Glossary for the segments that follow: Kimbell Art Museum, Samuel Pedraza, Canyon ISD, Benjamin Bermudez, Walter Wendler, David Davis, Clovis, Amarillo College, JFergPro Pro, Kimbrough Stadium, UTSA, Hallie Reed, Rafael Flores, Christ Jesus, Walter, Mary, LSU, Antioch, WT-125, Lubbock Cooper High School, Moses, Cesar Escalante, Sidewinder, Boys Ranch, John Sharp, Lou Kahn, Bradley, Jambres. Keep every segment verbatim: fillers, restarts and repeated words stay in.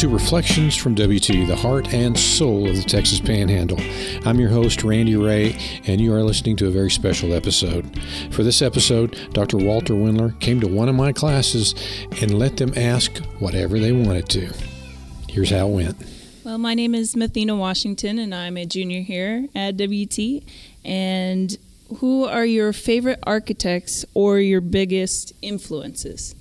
to Reflections from W T, the heart and soul of the Texas Panhandle. I'm your host, Randy Ray, and you are listening to a very special episode. For this episode, Doctor Walter Wendler came to one of my classes and let them ask whatever they wanted to. Here's how it went. Well, my name is Mathina Washington, and I'm a junior here at W T. And who are your favorite architects or your biggest influences?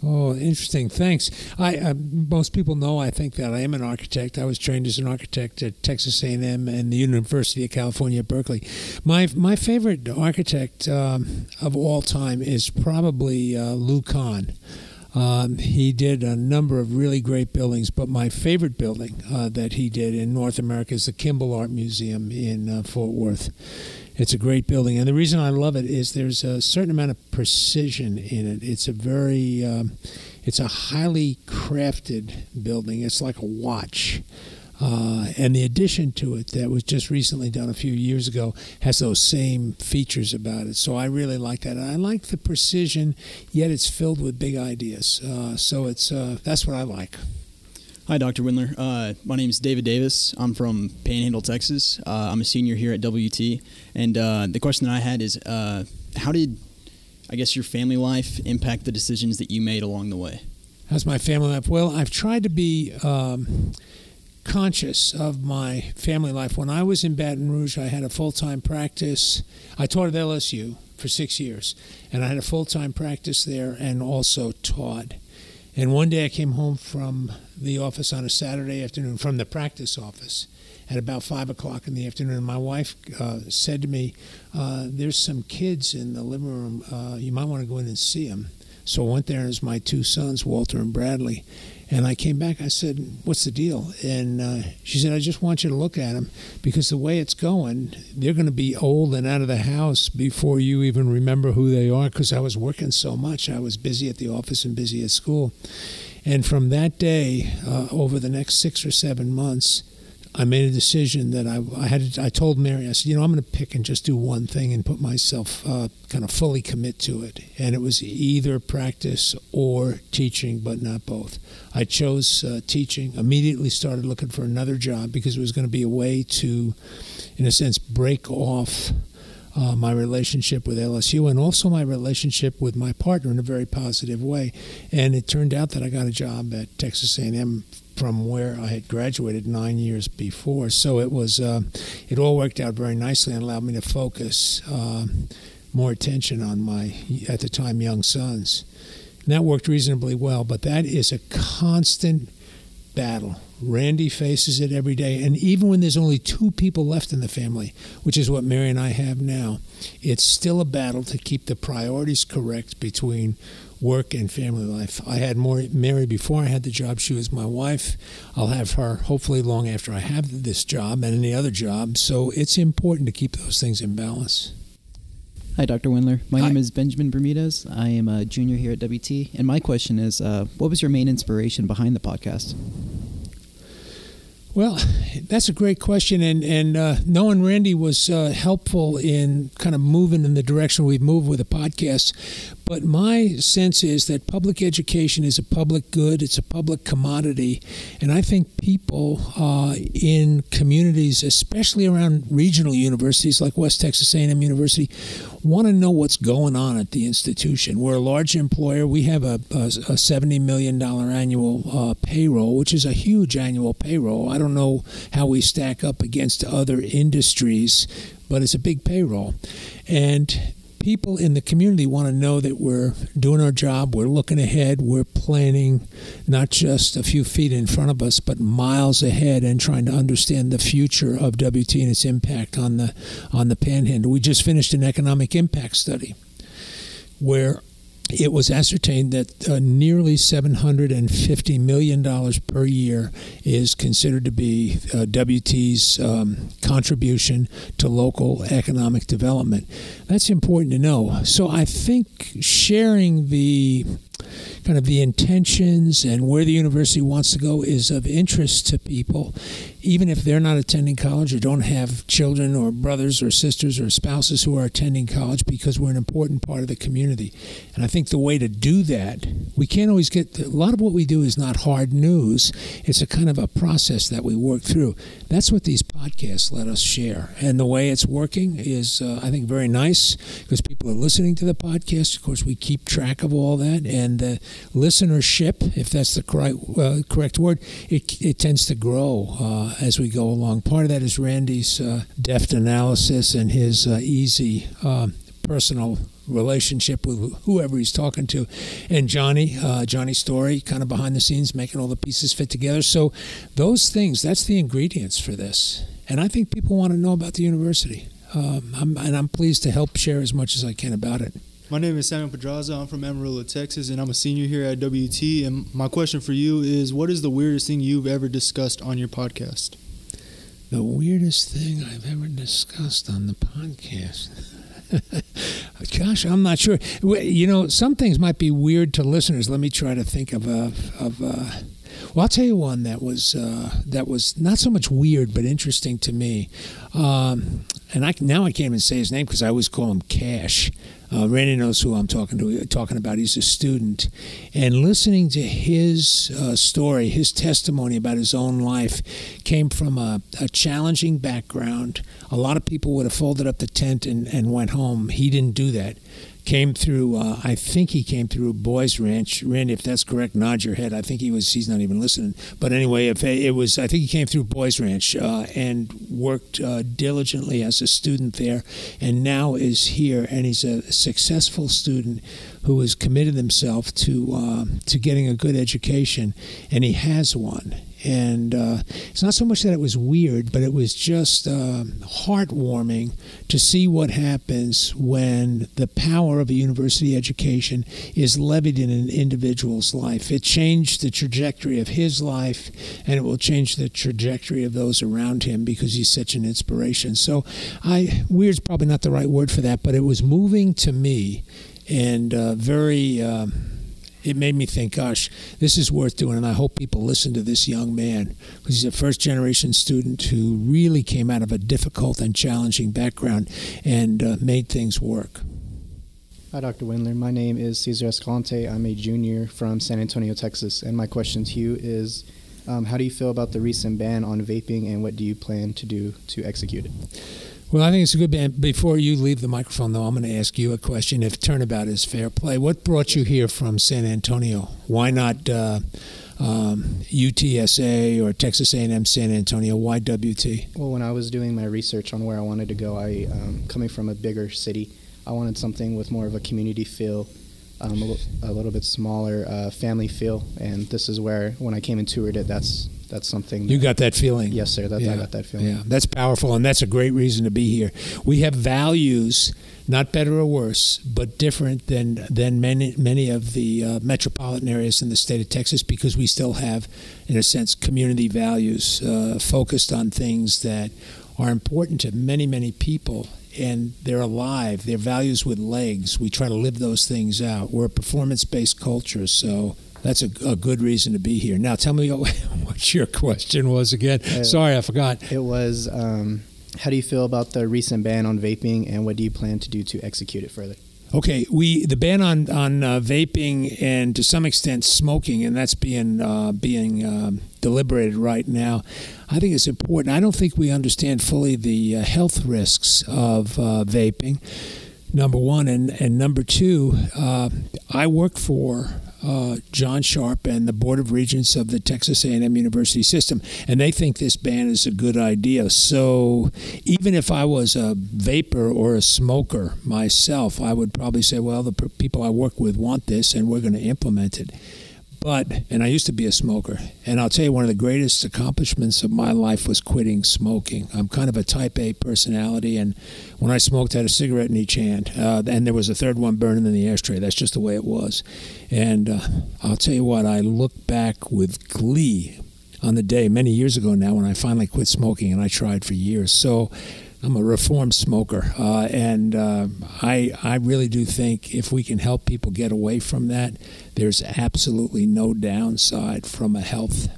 Oh, interesting. Thanks. I, I most people know, I think, that I am an architect. I was trained as an architect at Texas A and M and the University of California, Berkeley. My my favorite architect um, of all time is probably uh, Lou Kahn. Um, he did a number of really great buildings, but my favorite building uh, that he did in North America is the Kimbell Art Museum in uh, Fort Worth. It's a great building, and the reason I love it is there's a certain amount of precision in it. It's a very, um, it's a highly crafted building. It's like a watch. Uh, and the addition to it that was just recently done a few years ago has those same features about it. So I really like that. And I like the precision, yet it's filled with big ideas. Uh, so it's uh, that's what I like. Hi, Doctor Wendler. Uh, my name is David Davis. I'm from Panhandle, Texas. Uh, I'm a senior here at W T. And uh, the question that I had is, uh, how did, I guess, your family life impact the decisions that you made along the way? How's my family life? Well, I've tried to be... Um, conscious of my family life. When I was in Baton Rouge, I had a full-time practice. I taught at L S U for six years, and I had a full-time practice there and also taught. And one day I came home from the office on a Saturday afternoon, from the practice office, at about five o'clock in the afternoon. And my wife uh, said to me, uh, there's some kids in the living room. Uh, you might want to go in and see them. So I went there, and it was my two sons, Walter and Bradley. And I came back, I said, what's the deal? And uh, she said, I just want you to look at them, because the way it's going, they're going to be old and out of the house before you even remember who they are, because I was working so much. I was busy at the office and busy at school. And from that day, uh, over the next six or seven months, I made a decision that I, I had. To, I told Mary, I said, you know, I'm going to pick and just do one thing and put myself uh, kind of fully commit to it. And it was either practice or teaching, but not both. I chose uh, teaching, immediately started looking for another job, because it was going to be a way to, in a sense, break off Uh, my relationship with L S U, and also my relationship with my partner, in a very positive way. And it turned out that I got a job at Texas A and M, from where I had graduated nine years before. So it was, uh, it all worked out very nicely and allowed me to focus uh, more attention on my, at the time, young sons. And that worked reasonably well, but that is a constant battle. Randy faces it every day, and even when there's only two people left in the family, which is what Mary and I have now, it's still a battle to keep the priorities correct between work and family life. I had more Mary before I had the job. She was my wife. I'll have her hopefully long after I have this job and any other job, so it's important to keep those things in balance. Hi, Doctor Wendler. My Hi. name is Benjamin Bermudez. I am a junior here at W T, and my question is, uh, what was your main inspiration behind the podcast? Well, that's a great question, and, and uh, knowing Randy was uh, helpful in kind of moving in the direction we've moved with the podcast, but my sense is that public education is a public good, it's a public commodity, and I think people uh, in communities, especially around regional universities like West Texas A and M University, want to know what's going on at the institution. We're a large employer. We have a, a, a seventy million dollars annual uh, payroll, which is a huge annual payroll. I don't know how we stack up against other industries, but it's a big payroll. And people in the community want to know that we're doing our job, we're looking ahead, we're planning not just a few feet in front of us, but miles ahead, and trying to understand the future of W T and its impact on the on the Panhandle. We just finished an economic impact study where it was ascertained that uh, nearly seven hundred fifty million dollars per year is considered to be uh, W T's um, contribution to local economic development. That's important to know. So I think sharing the kind of the intentions and where the university wants to go is of interest to people, even if they're not attending college or don't have children or brothers or sisters or spouses who are attending college, because we're an important part of the community. And I think the way to do that, we can't always get, a lot of what we do is not hard news. It's a kind of a process that we work through. That's what these podcasts let us share. And the way it's working is, uh, I think, very nice, because people are listening to the podcast. Of course, we keep track of all that. And the listenership, if that's the correct, uh, correct word, it, it tends to grow uh, as we go along. Part of that is Randy's uh, deft analysis and his uh, easy uh, personal relationship with whoever he's talking to, and Johnny, uh, Johnny Story, kind of behind the scenes, making all the pieces fit together. So those things, that's the ingredients for this. And I think people want to know about the university. Um, I'm, and I'm pleased to help share as much as I can about it. My name is Samuel Pedraza. I'm from Amarillo, Texas, and I'm a senior here at W T. And my question for you is, what is the weirdest thing you've ever discussed on your podcast? The weirdest thing I've ever discussed on the podcast? Gosh, I'm not sure. You know, some things might be weird to listeners. Let me try to think of a... Of a well, I'll tell you one that was uh, that was not so much weird, but interesting to me. Um, and I, now I can't even say his name, because I always call him Cash. Uh, Randy knows who I'm talking to. Talking about, he's a student, and listening to his uh, story, his testimony about his own life, came from a, a challenging background. A lot of people would have folded up the tent and, and went home. He didn't do that. Came through, uh, I think he came through Boys Ranch. Randy, if that's correct, nod your head. I think he was, he's not even listening. But anyway, if it was, I think he came through Boys Ranch uh, and worked uh, diligently as a student there, and now is here, and he's a successful student who has committed himself to uh, to getting a good education, and he has one. And uh, it's not so much that it was weird, but it was just uh, heartwarming to see what happens when the power of a university education is levied in an individual's life. It changed the trajectory of his life, and it will change the trajectory of those around him, because he's such an inspiration. So I, weird's probably not the right word for that, but it was moving to me, and uh, very... Uh, It made me think, gosh, this is worth doing, and I hope people listen to this young man, because he's a first-generation student who really came out of a difficult and challenging background and uh, made things work. Hi, Doctor Wendler. My name is Cesar Escalante. I'm a junior from San Antonio, Texas, and my question to you is, um, how do you feel about the recent ban on vaping, and what do you plan to do to execute it? Well, I think it's a good ban. Before you leave the microphone, though, I'm going to ask you a question. If turnabout is fair play, what brought you here from San Antonio? Why not uh, um, U T S A or Texas A and M San Antonio? Why W T? Well, when I was doing my research on where I wanted to go, I um, coming from a bigger city, I wanted something with more of a community feel, um, a, l- a little bit smaller uh, family feel. And this is where, when I came and toured it, that's... That's something. That, you got that feeling. Yes, sir. That, yeah. I got that feeling. Yeah, that's powerful, and that's a great reason to be here. We have values, not better or worse, but different than than many many of the uh, metropolitan areas in the state of Texas, because we still have, in a sense, community values uh, focused on things that are important to many, many people. And they're alive. They're values with legs. We try to live those things out. We're a performance-based culture, so... That's a, a good reason to be here. Now, tell me what your question was again. Uh, Sorry, I forgot. It was, um, how do you feel about the recent ban on vaping, and what do you plan to do to execute it further? Okay, we the ban on on uh, vaping, and to some extent smoking, and that's being uh, being um, deliberated right now. I think it's important. I don't think we understand fully the uh, health risks of uh, vaping. Number one, and, and number two, uh, I work for uh, John Sharp and the Board of Regents of the Texas A and M University System, and they think this ban is a good idea. So even if I was a vapor or a smoker myself, I would probably say, well, the p- people I work with want this, and we're going to implement it. But, and I used to be a smoker, and I'll tell you, one of the greatest accomplishments of my life was quitting smoking. I'm kind of a type A personality, and when I smoked, I had a cigarette in each hand, uh, and there was a third one burning in the ashtray. That's just the way it was. And uh, I'll tell you what, I look back with glee on the day many years ago now when I finally quit smoking, and I tried for years. So I'm a reformed smoker, uh, and uh, I I really do think if we can help people get away from that, there's absolutely no downside from a health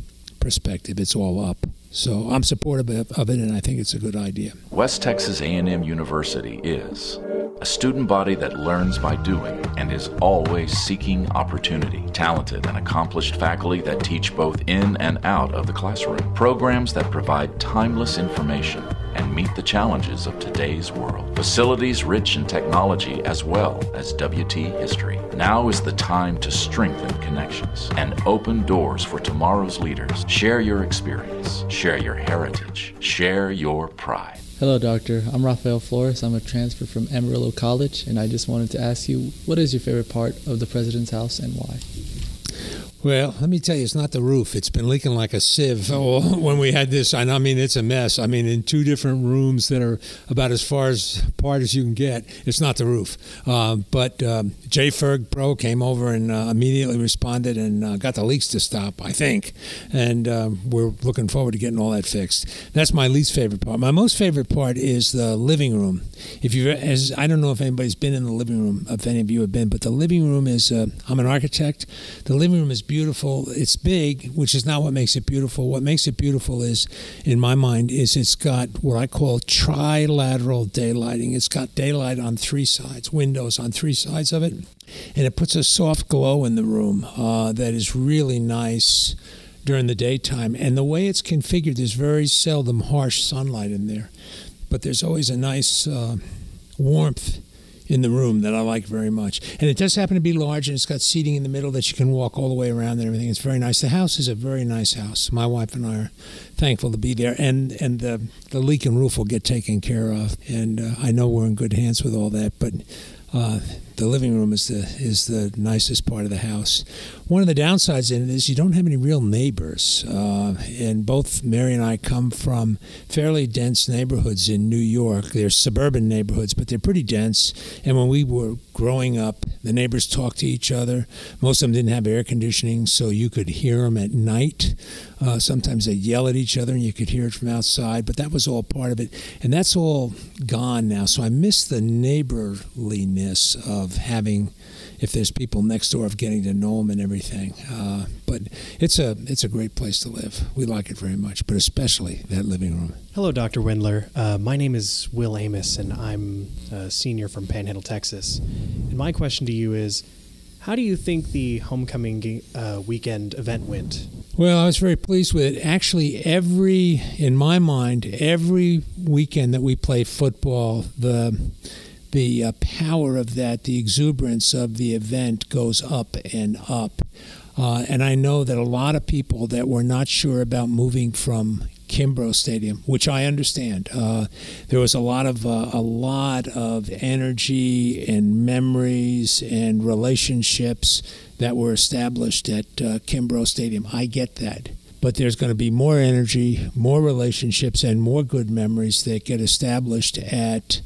perspective. It's all up. So I'm supportive of it, and I think it's a good idea. West Texas A and M University is a student body that learns by doing and is always seeking opportunity. Talented and accomplished faculty that teach both in and out of the classroom. Programs that provide timeless information and meet the challenges of today's world. Facilities rich in technology as well as W T history. Now is the time to strengthen connections and open doors for tomorrow's leaders. Share your experience. Share your heritage. Share your pride. Hello, Doctor. I'm Rafael Flores. I'm a transfer from Amarillo College, and I just wanted to ask you, what is your favorite part of the President's House and why? Well, let me tell you, it's not the roof. It's been leaking like a sieve oh, when we had this. And I mean, it's a mess. I mean, in two different rooms that are about as far as apart as you can get, it's not the roof. Uh, but um, JFergPro Pro came over and uh, immediately responded and uh, got the leaks to stop, I think. And uh, we're looking forward to getting all that fixed. That's my least favorite part. My most favorite part is the living room. If you, as I don't know if anybody's been in the living room, if any of you have been, but the living room is, uh, I'm an architect. The living room is beautiful. It's big, which is not what makes it beautiful. What makes it beautiful is, in my mind, is it's got what I call trilateral daylighting. It's got daylight on three sides, windows on three sides of it, and it puts a soft glow in the room uh, that is really nice during the daytime. And the way it's configured, there's very seldom harsh sunlight in there, but there's always a nice uh, warmth in the room that I like very much. And it does happen to be large, and it's got seating in the middle that you can walk all the way around and everything. It's very nice. The house is a very nice house. My wife and I are thankful to be there, and, and the, the leak and roof will get taken care of. And uh, I know we're in good hands with all that, but uh, the living room is the is the nicest part of the house. One of the downsides in it is you don't have any real neighbors. Uh, and both Mary and I come from fairly dense neighborhoods in New York. They're suburban neighborhoods, but they're pretty dense. And when we were growing up, the neighbors talked to each other. Most of them didn't have air conditioning, so you could hear them at night. Uh, sometimes they yell at each other, and you could hear it from outside. But that was all part of it. And that's all gone now. So I miss the neighborliness of having, if there's people next door, of getting to know them and everything. Uh, but it's a it's a great place to live. We like it very much, but especially that living room. Hello, Doctor Wendler. Uh, my name is Will Amos, and I'm a senior from Panhandle, Texas. And my question to you is, how do you think the homecoming uh, weekend event went? Well, I was very pleased with it. Actually, every, in my mind, every weekend that we play football, the... The uh, power of that, the exuberance of the event goes up and up. Uh, and I know that a lot of people that were not sure about moving from Kimbrough Stadium, which I understand, uh, there was a lot of uh, a lot of energy and memories and relationships that were established at uh, Kimbrough Stadium. I get that. But there's going to be more energy, more relationships, and more good memories that get established at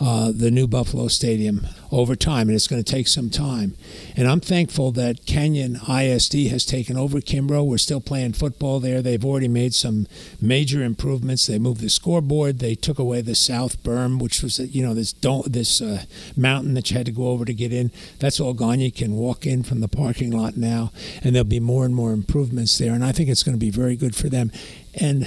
Uh, the new Buffalo Stadium over time, and it's going to take some time. And I'm thankful that Canyon I S D has taken over Kimbrough. We're still playing football there. They've already made some major improvements. They moved the scoreboard. They took away the south berm, which was, you know, this don't, this uh, mountain that you had to go over to get in. That's all gone. You can walk in from the parking lot now, and there'll be more and more improvements there. And I think it's going to be very good for them. And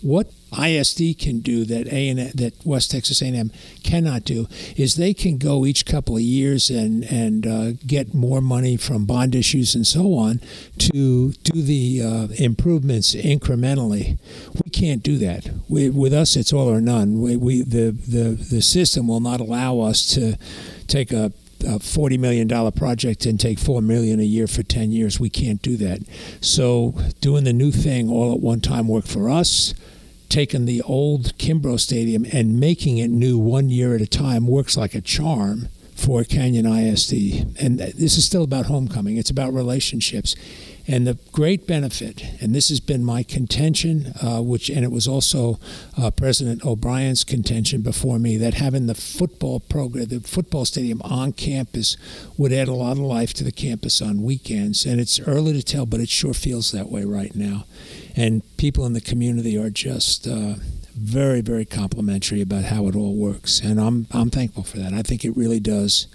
what I S D can do that A and M, that West Texas A and M cannot do, is they can go each couple of years and and uh, get more money from bond issues and so on to do the uh, improvements incrementally. We can't do that. We, with us, it's all or none. We, we the, the the system will not allow us to take a a forty million dollars project and take four million dollars a year for ten years. We can't do that. So doing the new thing all at one time worked for us. Taking the old Kimbrough Stadium and making it new one year at a time works like a charm for Canyon I S D. And this is still about homecoming. It's about relationships. And the great benefit, and this has been my contention, uh, which and it was also uh, President O'Brien's contention before me, that having the football program, the football stadium on campus would add a lot of life to the campus on weekends. And it's early to tell, but it sure feels that way right now. and people in the community are just uh, very, very complimentary about how it all works, and I'm I'm thankful for that. I think it really does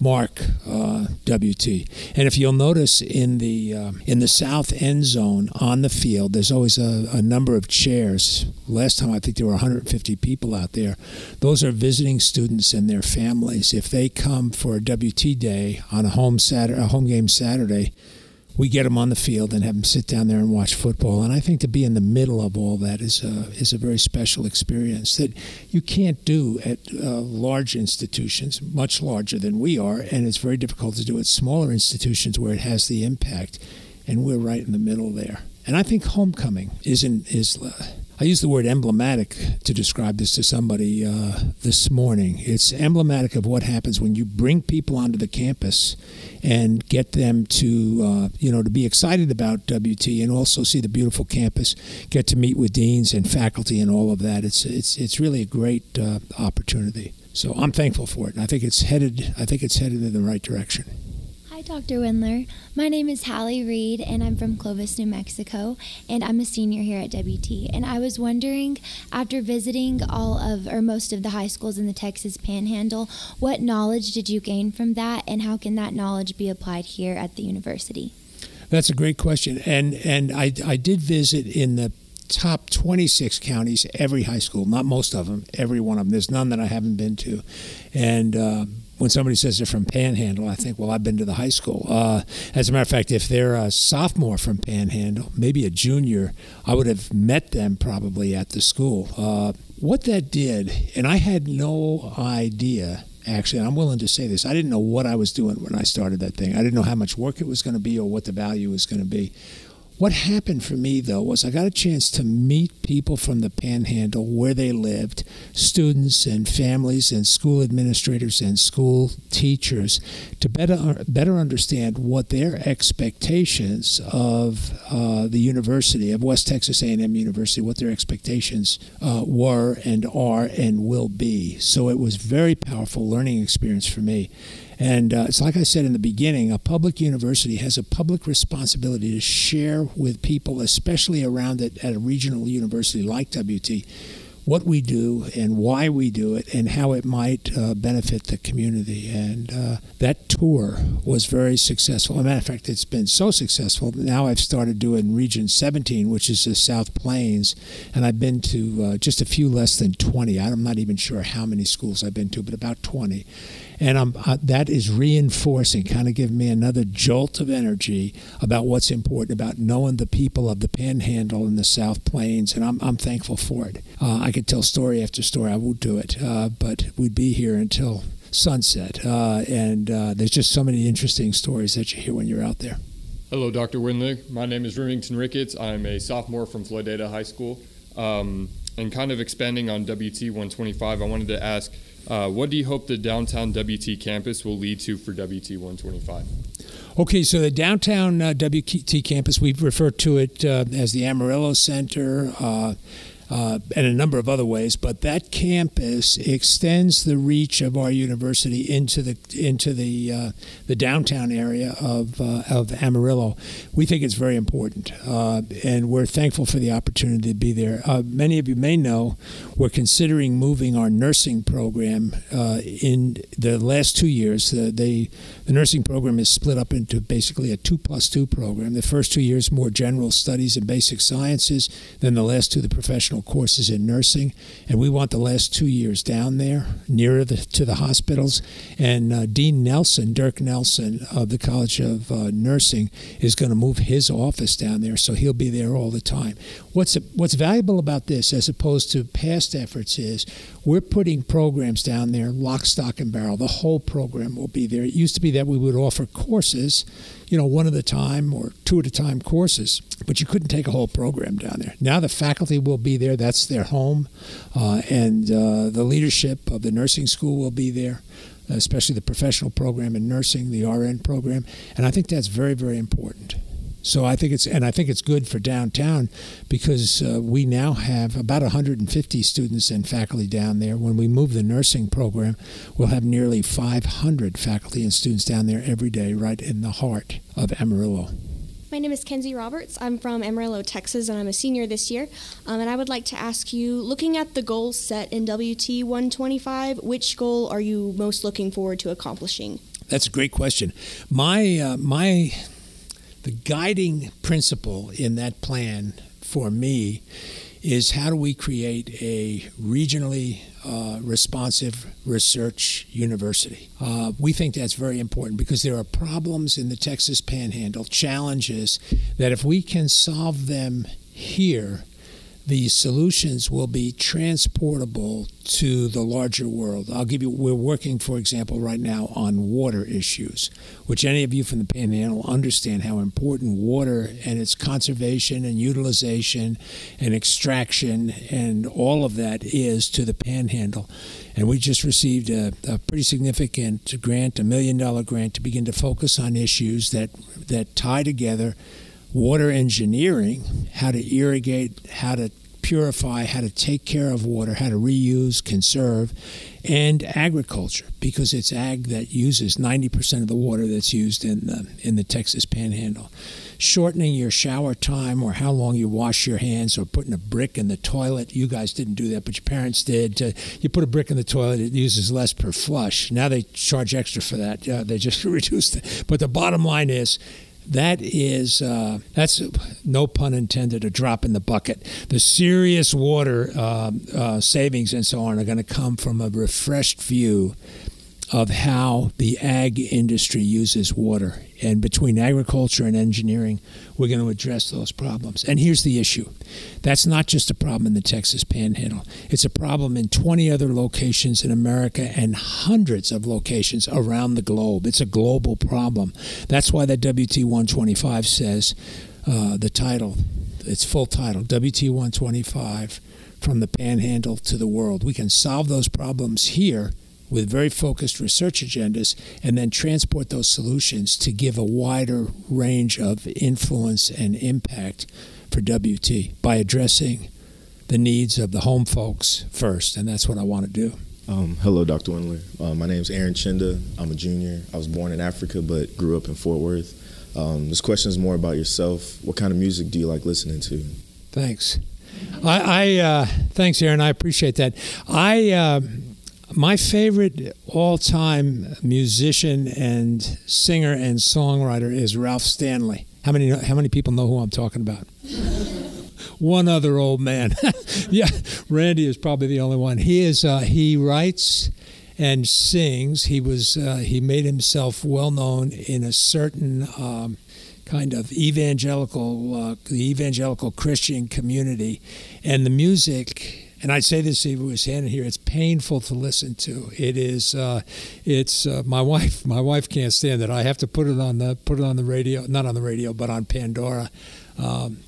mark uh, W T. And if you'll notice in the uh, in the south end zone on the field, there's always a, a number of chairs. Last time I think there were one hundred fifty people out there. Those are visiting students and their families. If they come for a W T day on a home Saturday, a home game Saturday, we get them on the field and have them sit down there and watch football. And I think to be in the middle of all that is a, is a very special experience that you can't do at uh, large institutions, much larger than we are, and it's very difficult to do at smaller institutions where it has the impact, and we're right in the middle there. And I think homecoming isn't, is, uh, I use the word emblematic to describe this to somebody uh, this morning. It's emblematic of what happens when you bring people onto the campus and get them to, uh, you know, to be excited about W T and also see the beautiful campus, get to meet with deans and faculty and all of that. It's it's it's really a great uh, opportunity. So I'm thankful for it. And I think it's headed. I think it's headed in the right direction. Hi, Doctor Wendler. My name is Hallie Reed, and I'm from Clovis, New Mexico, and I'm a senior here at W T. And I was wondering, after visiting all of, or most of the high schools in the Texas Panhandle, what knowledge did you gain from that, and how can that knowledge be applied here at the university? That's a great question. And and I, I did visit in the top twenty-six counties, every high school, not most of them, every one of them. There's none that I haven't been to. And uh, when somebody says they're from Panhandle, I think, well, I've been to the high school. Uh, as a matter of fact, if they're a sophomore from Panhandle, maybe a junior, I would have met them probably at the school. Uh, what that did, and I had no idea, actually, and I'm willing to say this, I didn't know what I was doing when I started that thing. I didn't know how much work it was going to be or what the value was going to be. What happened for me, though, was I got a chance to meet people from the Panhandle where they lived, students and families and school administrators and school teachers, to better better understand what their expectations of uh, the university, of West Texas A and M University, what their expectations uh, were and are and will be. So it was a very powerful learning experience for me. And uh, it's like I said in the beginning, a public university has a public responsibility to share with people, especially around it at a regional university like W T, what we do and why we do it and how it might uh, benefit the community. And uh, that tour was very successful. As a matter of fact, it's been so successful. Now I've started doing Region seventeen, which is the South Plains, and I've been to uh, just a few less than twenty. I'm not even sure how many schools I've been to, but about twenty. And I'm, uh, that is reinforcing, kind of giving me another jolt of energy about what's important, about knowing the people of the Panhandle and the South Plains, and I'm I'm thankful for it. Uh, I could tell story after story. I won't do it, uh, but we'd be here until sunset. Uh, and uh, there's just so many interesting stories that you hear when you're out there. Hello, Doctor Wendler. My name is Remington Ricketts. I'm a sophomore from Floydada High School. Um, and kind of expanding on W T one twenty-five, I wanted to ask, Uh, what do you hope the downtown W T campus will lead to for W T one twenty-five? Okay, so the downtown uh, W T campus, we've referred to it uh, as the Amarillo Center uh, uh, and a number of other ways, but that campus extends the reach of our university into the into the uh, the downtown area of uh, of Amarillo. We think it's very important, uh, and we're thankful for the opportunity to be there. Uh, many of you may know we're considering moving our nursing program uh, in the last two years. The, they, the nursing program is split up into basically a two plus two program. The first two years, more general studies and basic sciences. Then the last two, the professional courses in nursing. And we want the last two years down there, nearer the, to the hospitals. And uh, Dean Nelson, Dirk Nelson of the College of uh, Nursing, is going to move his office down there, so he'll be there all the time. What's a, what's valuable about this, as opposed to past efforts, is we're putting programs down there, lock, stock, and barrel. The whole program will be there. It used to be that we would offer courses, you know, one at a time or two at a time courses, but you couldn't take a whole program down there. Now the faculty will be there. That's their home. Uh, and uh, the leadership of the nursing school will be there, especially the professional program in nursing, the R N program. And I think that's very, very important. So I think it's and I think it's good for downtown because uh, we now have about one hundred fifty students and faculty down there. When we move the nursing program, we'll have nearly five hundred faculty and students down there every day, right in the heart of Amarillo. My name is Kenzie Roberts. I'm from Amarillo, Texas, and I'm a senior this year. Um, and I would like to ask you, looking at the goals set in W T one twenty-five, which goal are you most looking forward to accomplishing? That's a great question. My uh, my the guiding principle in that plan for me is how do we create a regionally uh, responsive research university. Uh, we think that's very important because there are problems in the Texas Panhandle, challenges that if we can solve them here, the solutions will be transportable to the larger world. I'll give you, we're working, for example, right now on water issues, which any of you from the Panhandle understand how important water and its conservation and utilization and extraction and all of that is to the Panhandle. And we just received a, a pretty significant grant, a million dollar grant, to begin to focus on issues that that tie together water engineering, how to irrigate, how to purify, how to take care of water, how to reuse, conserve, and agriculture, because it's ag that uses ninety percent of the water that's used in the, in the Texas Panhandle. Shortening your shower time or how long you wash your hands or putting a brick in the toilet. You guys didn't do that, but your parents did. Uh, you put a brick in the toilet, it uses less per flush. Now they charge extra for that. Uh, they just reduced it. But the bottom line is, That is, uh, that's, no pun intended, a drop in the bucket. The serious water uh, uh, savings and so on are going to come from a refreshed view of how the ag industry uses water. And between agriculture and engineering, we're going to address those problems. And here's the issue. That's not just a problem in the Texas Panhandle. It's a problem in twenty other locations in America and hundreds of locations around the globe. It's a global problem. That's why that W T one twenty-five says, uh, the title, its full title, W T one twenty-five, From the Panhandle to the World. We can solve those problems here with very focused research agendas, and then transport those solutions to give a wider range of influence and impact for W T by addressing the needs of the home folks first, and that's what I want to do. Um, hello, Doctor Wendler. Uh, my name is Aaron Chinda. I'm a junior. I was born in Africa but grew up in Fort Worth. Um, this question is more about yourself. What kind of music do you like listening to? Thanks. I, I uh, thanks, Aaron. I appreciate that. I. Uh, My favorite all-time musician and singer and songwriter is Ralph Stanley. How many how many people know who I'm talking about? One other old man. Yeah, Randy is probably the only one. He is uh, he writes and sings. He was uh, he made himself well known in a certain um, kind of evangelical uh, the evangelical Christian community, and the music. And I'd say this if it was handed here, it's painful to listen to. It is, uh, it's, uh, my wife, my wife can't stand it. I have to put it on the, put it on the radio, not on the radio, but on Pandora um,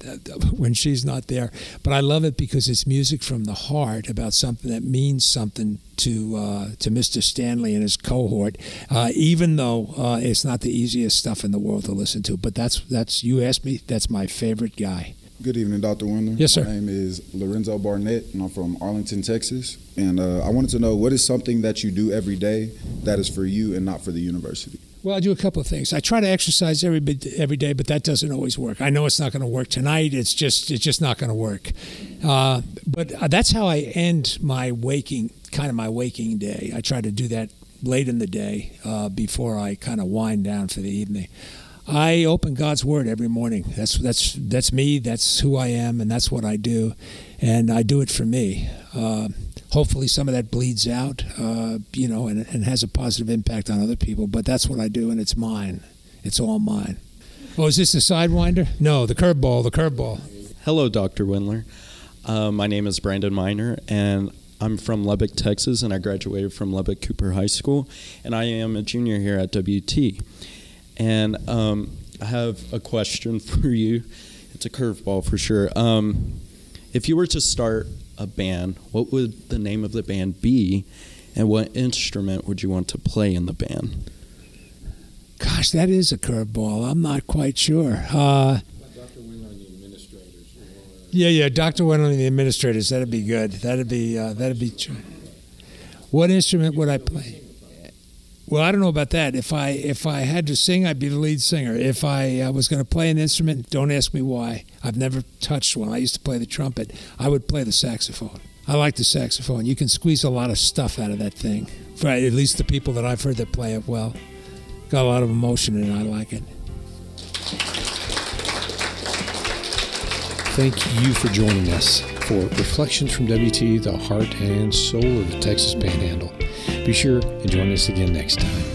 when she's not there. But I love it because it's music from the heart about something that means something to uh, to Mister Stanley and his cohort, uh, even though uh, it's not the easiest stuff in the world to listen to. But that's, that's you asked me, that's my favorite guy. Good evening, Doctor Wendler. Yes, sir. My name is Lorenzo Barnett, and I'm from Arlington, Texas. And uh, I wanted to know, what is something that you do every day that is for you and not for the university? Well, I do a couple of things. I try to exercise every bit, every day, but that doesn't always work. I know it's not going to work tonight. It's just it's just not going to work. Uh, but that's how I end my waking, kind of my waking day. I try to do that late in the day uh, before I kind of wind down for the evening. I open God's Word every morning. That's that's that's me. That's who I am, and that's what I do. And I do it for me. Uh, hopefully, some of that bleeds out, uh, you know, and, and has a positive impact on other people. But that's what I do, and it's mine. It's all mine. Oh, is this the sidewinder? No, the curveball. The curveball. Hello, Doctor Wendler. Uh, my name is Brandon Miner, and I'm from Lubbock, Texas, and I graduated from Lubbock Cooper High School, and I am a junior here at W T. And um, I have a question for you. It's a curveball for sure. Um, if you were to start a band, what would the name of the band be, and what instrument would you want to play in the band? Gosh, that is a curveball. I'm not quite sure. Uh, Doctor Wendler and the Administrators. Yeah, yeah, Doctor Wendler and the Administrators. That'd be good. That'd be uh, that'd be true. What instrument would I play? Well, I don't know about that. If I if I had to sing, I'd be the lead singer. If I uh, was going to play an instrument, don't ask me why. I've never touched one. I used to play the trumpet. I would play the saxophone. I like the saxophone. You can squeeze a lot of stuff out of that thing. For at least the people that I've heard that play it well. Got a lot of emotion in it. I like it. Thank you for joining us for Reflections from W T, the heart and soul of the Texas Panhandle. Be sure and join us again next time.